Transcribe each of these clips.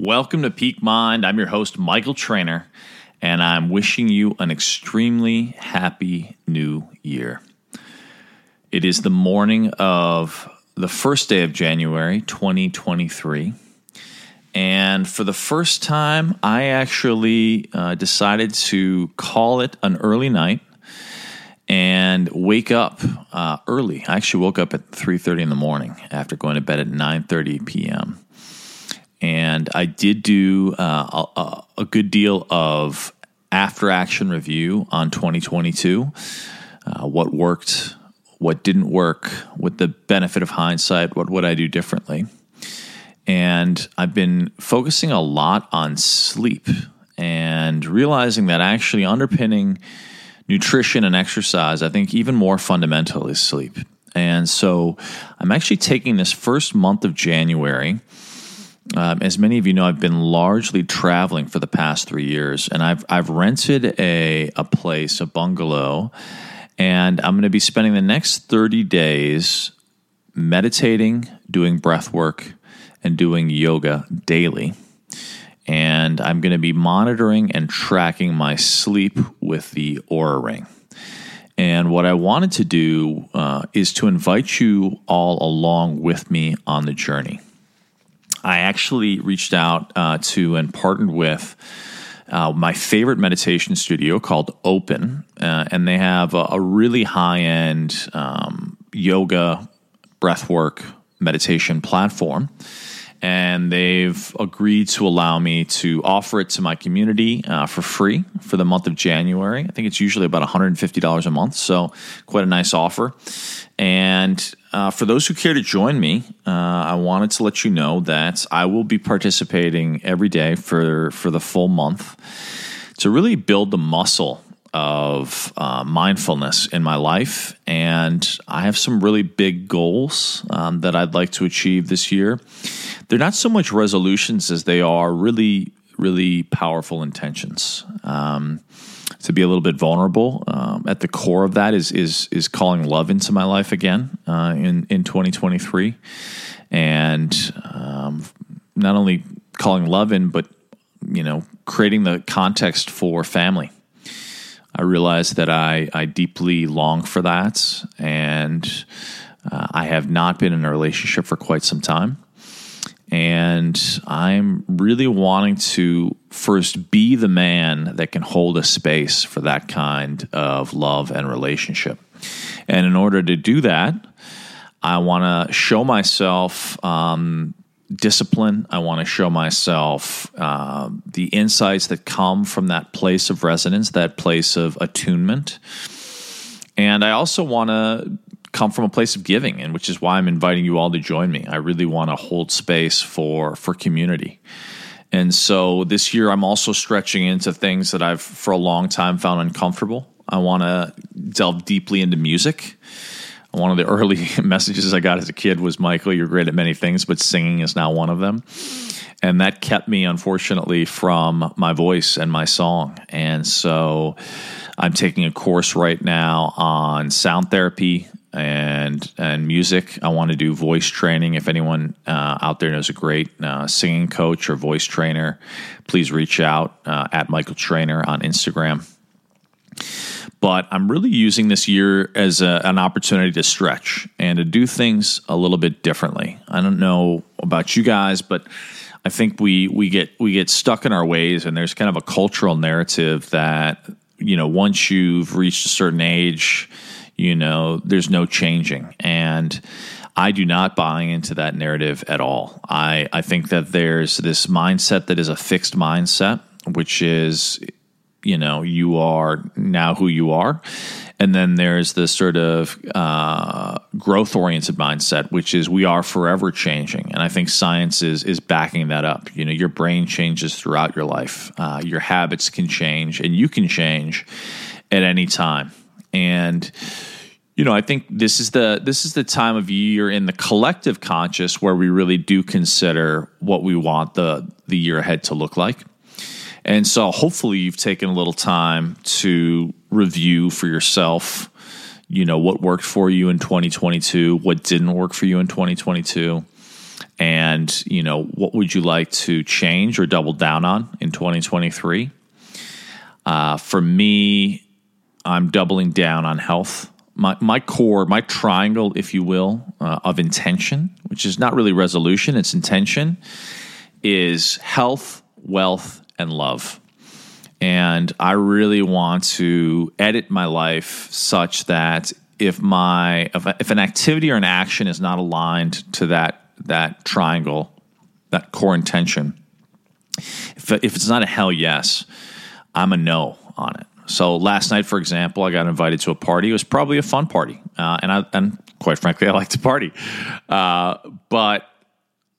Welcome to Peak Mind. I'm your host, Michael Trainer, and I'm wishing you an extremely happy new year. It is the morning of the first day of January, 2023, and for the first time, I actually decided to call it an early night and wake up early. I actually woke up at 3:30 in the morning after going to bed at 9:30 p.m., and I did do a good deal of after-action review on 2022, what worked, what didn't work, with the benefit of hindsight, what would I do differently. And I've been focusing a lot on sleep and realizing that actually underpinning nutrition and exercise, I think even more fundamental, is sleep. And so I'm actually taking this first month of January. As many of you know, I've been largely traveling for the past 3 years, and I've rented a place, a bungalow, and I'm going to be spending the next 30 days meditating, doing breath work, and doing yoga daily. And I'm going to be monitoring and tracking my sleep with the Oura Ring. And what I wanted to do is to invite you all along with me on the journey. I actually reached out to and partnered with my favorite meditation studio called Open, and they have a really high-end yoga, breathwork, meditation platform, and they've agreed to allow me to offer it to my community for free for the month of January. I think it's usually about $150 a month, so quite a nice offer. And for those who care to join me, I wanted to let you know that I will be participating every day for the full month to really build the muscle of mindfulness in my life. And I have some really big goals that I'd like to achieve this year. They're not so much resolutions as they are really, really powerful intentions. To be a little bit vulnerable, at the core of that is calling love into my life again in 2023, and not only calling love in, but creating the context for family. I realize that I deeply long for that, and I have not been in a relationship for quite some time. And I'm really wanting to first be the man that can hold a space for that kind of love and relationship. And in order to do that, I want to show myself discipline. I want to show myself the insights that come from that place of resonance, that place of attunement. And I also want to come from a place of giving, and which is why I'm inviting you all to join me. I really want to hold space for community. And so this year I'm also stretching into things that I've for a long time found uncomfortable. I want to delve deeply into music. One of the early messages I got as a kid was, Michael, you're great at many things, but singing is not one of them. And that kept me, unfortunately, from my voice and my song. And so I'm taking a course right now on sound therapy and music. I want to do voice training. If anyone out there knows a great singing coach or voice trainer, please reach out at Michael Trainer on Instagram. But I'm really using this year as an opportunity to stretch and to do things a little bit differently. I don't know about you guys, but I think we get stuck in our ways, and there's kind of a cultural narrative that once you've reached a certain age, there's no changing. And I do not buy into that narrative at all. I think that there's this mindset that is a fixed mindset, which is, you are now who you are. And then there's this sort of growth-oriented mindset, which is we are forever changing. And I think science is backing that up. Your brain changes throughout your life. Your habits can change, and you can change at any time. And I think this is the time of year in the collective conscious where we really do consider what we want the year ahead to look like. And so hopefully you've taken a little time to review for yourself, what worked for you in 2022, what didn't work for you in 2022, And, you know, what would you like to change or double down on in 2023? For me, I'm doubling down on health. My core, my triangle, if you will, of intention, which is not really resolution, it's intention, is health, wealth, and love. And I really want to edit my life such that if an activity or an action is not aligned to that triangle, that core intention, if it's not a hell yes, I'm a no on it. So last night, for example, I got invited to a party. It was probably a fun party, and quite frankly, I like to party. But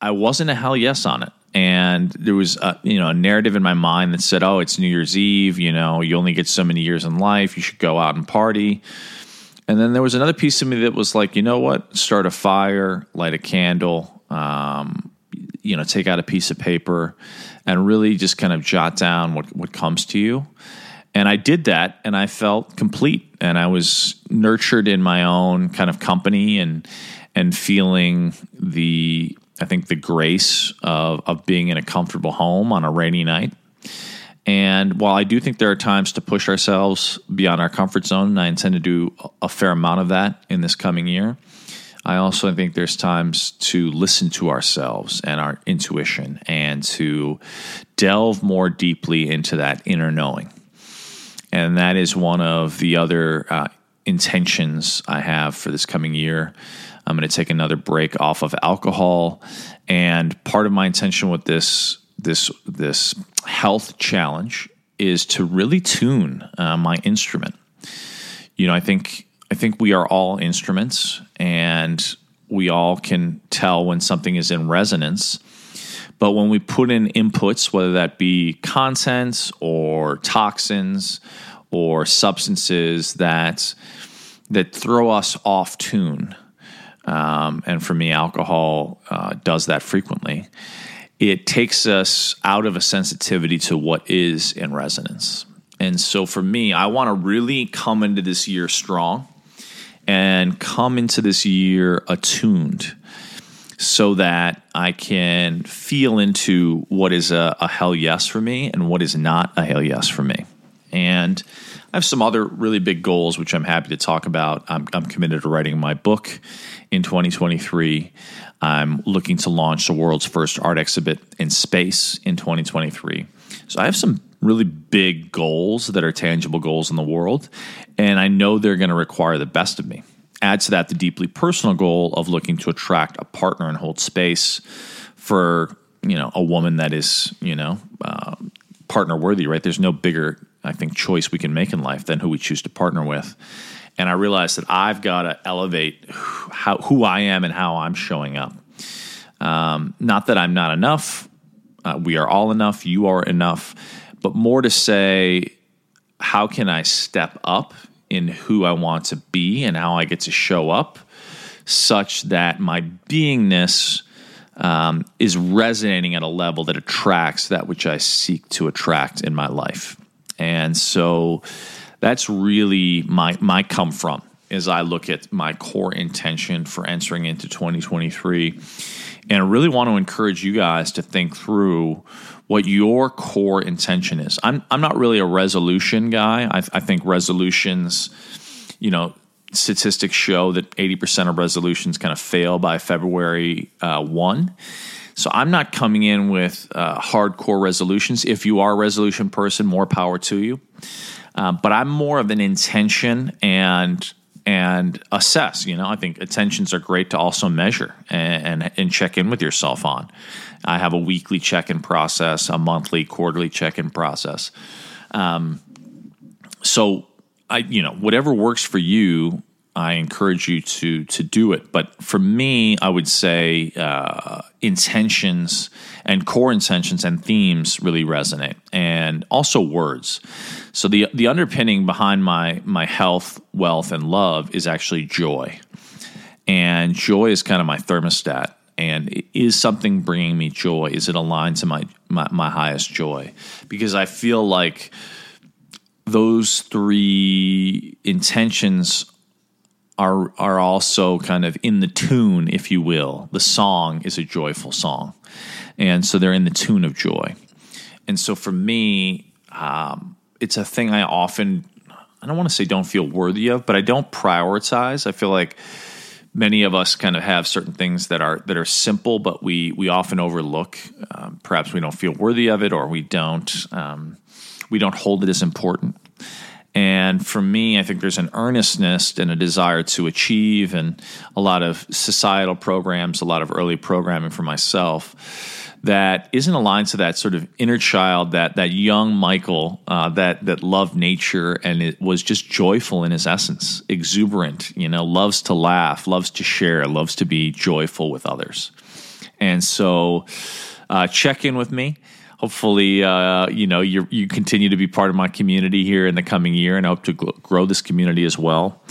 I wasn't a hell yes on it, and there was a narrative in my mind that said, "Oh, it's New Year's Eve. You know, you only get so many years in life. You should go out and party." And then there was another piece of me that was like, you know what? Start a fire, light a candle, take out a piece of paper, and really just kind of jot down what comes to you. And I did that, and I felt complete, and I was nurtured in my own kind of company and feeling the grace of being in a comfortable home on a rainy night. And while I do think there are times to push ourselves beyond our comfort zone, and I intend to do a fair amount of that in this coming year, I also think there's times to listen to ourselves and our intuition and to delve more deeply into that inner knowing. And that is one of the other intentions I have for this coming year. I'm going to take another break off of alcohol. And part of my intention with this health challenge is to really tune my instrument. You know, I think we are all instruments, and we all can tell when something is in resonance. But when we put in inputs, whether that be contents or toxins or substances that throw us off tune, and for me, alcohol does that frequently. It takes us out of a sensitivity to what is in resonance. And so for me, I want to really come into this year strong and come into this year attuned so that I can feel into what is a hell yes for me and what is not a hell yes for me. And I have some other really big goals, which I'm happy to talk about. I'm committed to writing my book in 2023. I'm looking to launch the world's first art exhibit in space in 2023. So I have some really big goals that are tangible goals in the world, and I know they're going to require the best of me. Add to that the deeply personal goal of looking to attract a partner and hold space for, a woman that is, partner worthy, right? There's no bigger, I think, choice we can make in life than who we choose to partner with. And I realized that I've got to elevate who I am and how I'm showing up. Not that I'm not enough. We are all enough. You are enough. But more to say, how can I step up in who I want to be and how I get to show up such that my beingness is resonating at a level that attracts that which I seek to attract in my life. And so that's really my come from as I look at my core intention for entering into 2023. And I really want to encourage you guys to think through what your core intention is. I'm not really a resolution guy. I think resolutions, statistics show that 80% of resolutions kind of fail by February 1. So I'm not coming in with hardcore resolutions. If you are a resolution person, more power to you. But I'm more of an intention and assess. I think intentions are great to also measure and check in with yourself on. I have a weekly check-in process, a monthly, quarterly check-in process. So whatever works for you, I encourage you to do it. But for me, I would say intentions and core intentions and themes really resonate, and also words. So the underpinning behind my health, wealth, and love is actually joy. And joy is kind of my thermostat. And is something bringing me joy? Is it aligned to my highest joy? Because I feel like those three intentions are also kind of in the tune, if you will. The song is a joyful song. And so they're in the tune of joy. And so for me, it's a thing I often, I don't want to say don't feel worthy of, but I don't prioritize. I feel like many of us kind of have certain things that are simple, but we often overlook. Perhaps we don't feel worthy of it, or we don't hold it as important. And for me, I think there's an earnestness and a desire to achieve, and a lot of societal programs, a lot of early programming for myself that isn't aligned to that sort of inner child, that young Michael that loved nature and it was just joyful in his essence, exuberant, loves to laugh, loves to share, loves to be joyful with others. And so check in with me. Hopefully, you continue to be part of my community here in the coming year, and I hope to grow this community as well.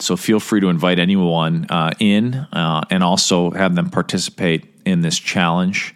So feel free to invite anyone in and also have them participate in this challenge.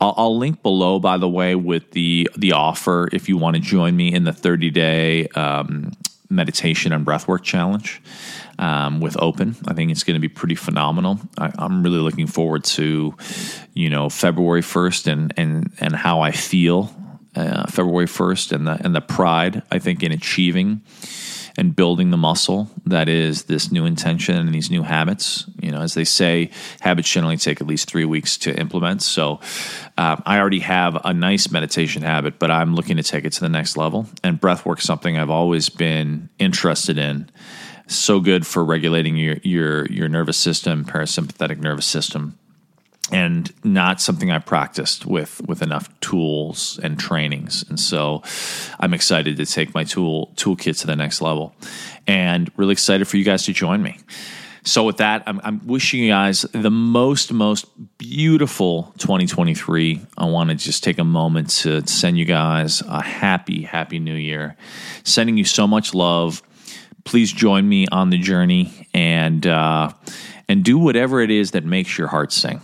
I'll link below, by the way, with the offer if you want to join me in the 30-day meditation and breathwork challenge with Open. I think it's going to be pretty phenomenal. I'm really looking forward to, February 1st and how I feel February 1st and the pride, I think, in achieving and building the muscle that is this new intention and these new habits. As they say, habits generally take at least 3 weeks to implement. So I already have a nice meditation habit, but I'm looking to take it to the next level. And breathwork, something I've always been interested in. So good for regulating your nervous system, parasympathetic nervous system, and not something I practiced with enough tools and trainings. And so I'm excited to take my toolkit to the next level, and really excited for you guys to join me. So with that, I'm wishing you guys the most beautiful 2023. I want to just take a moment to send you guys a happy, happy new year. Sending you so much love. Please join me on the journey, and do whatever it is that makes your heart sing.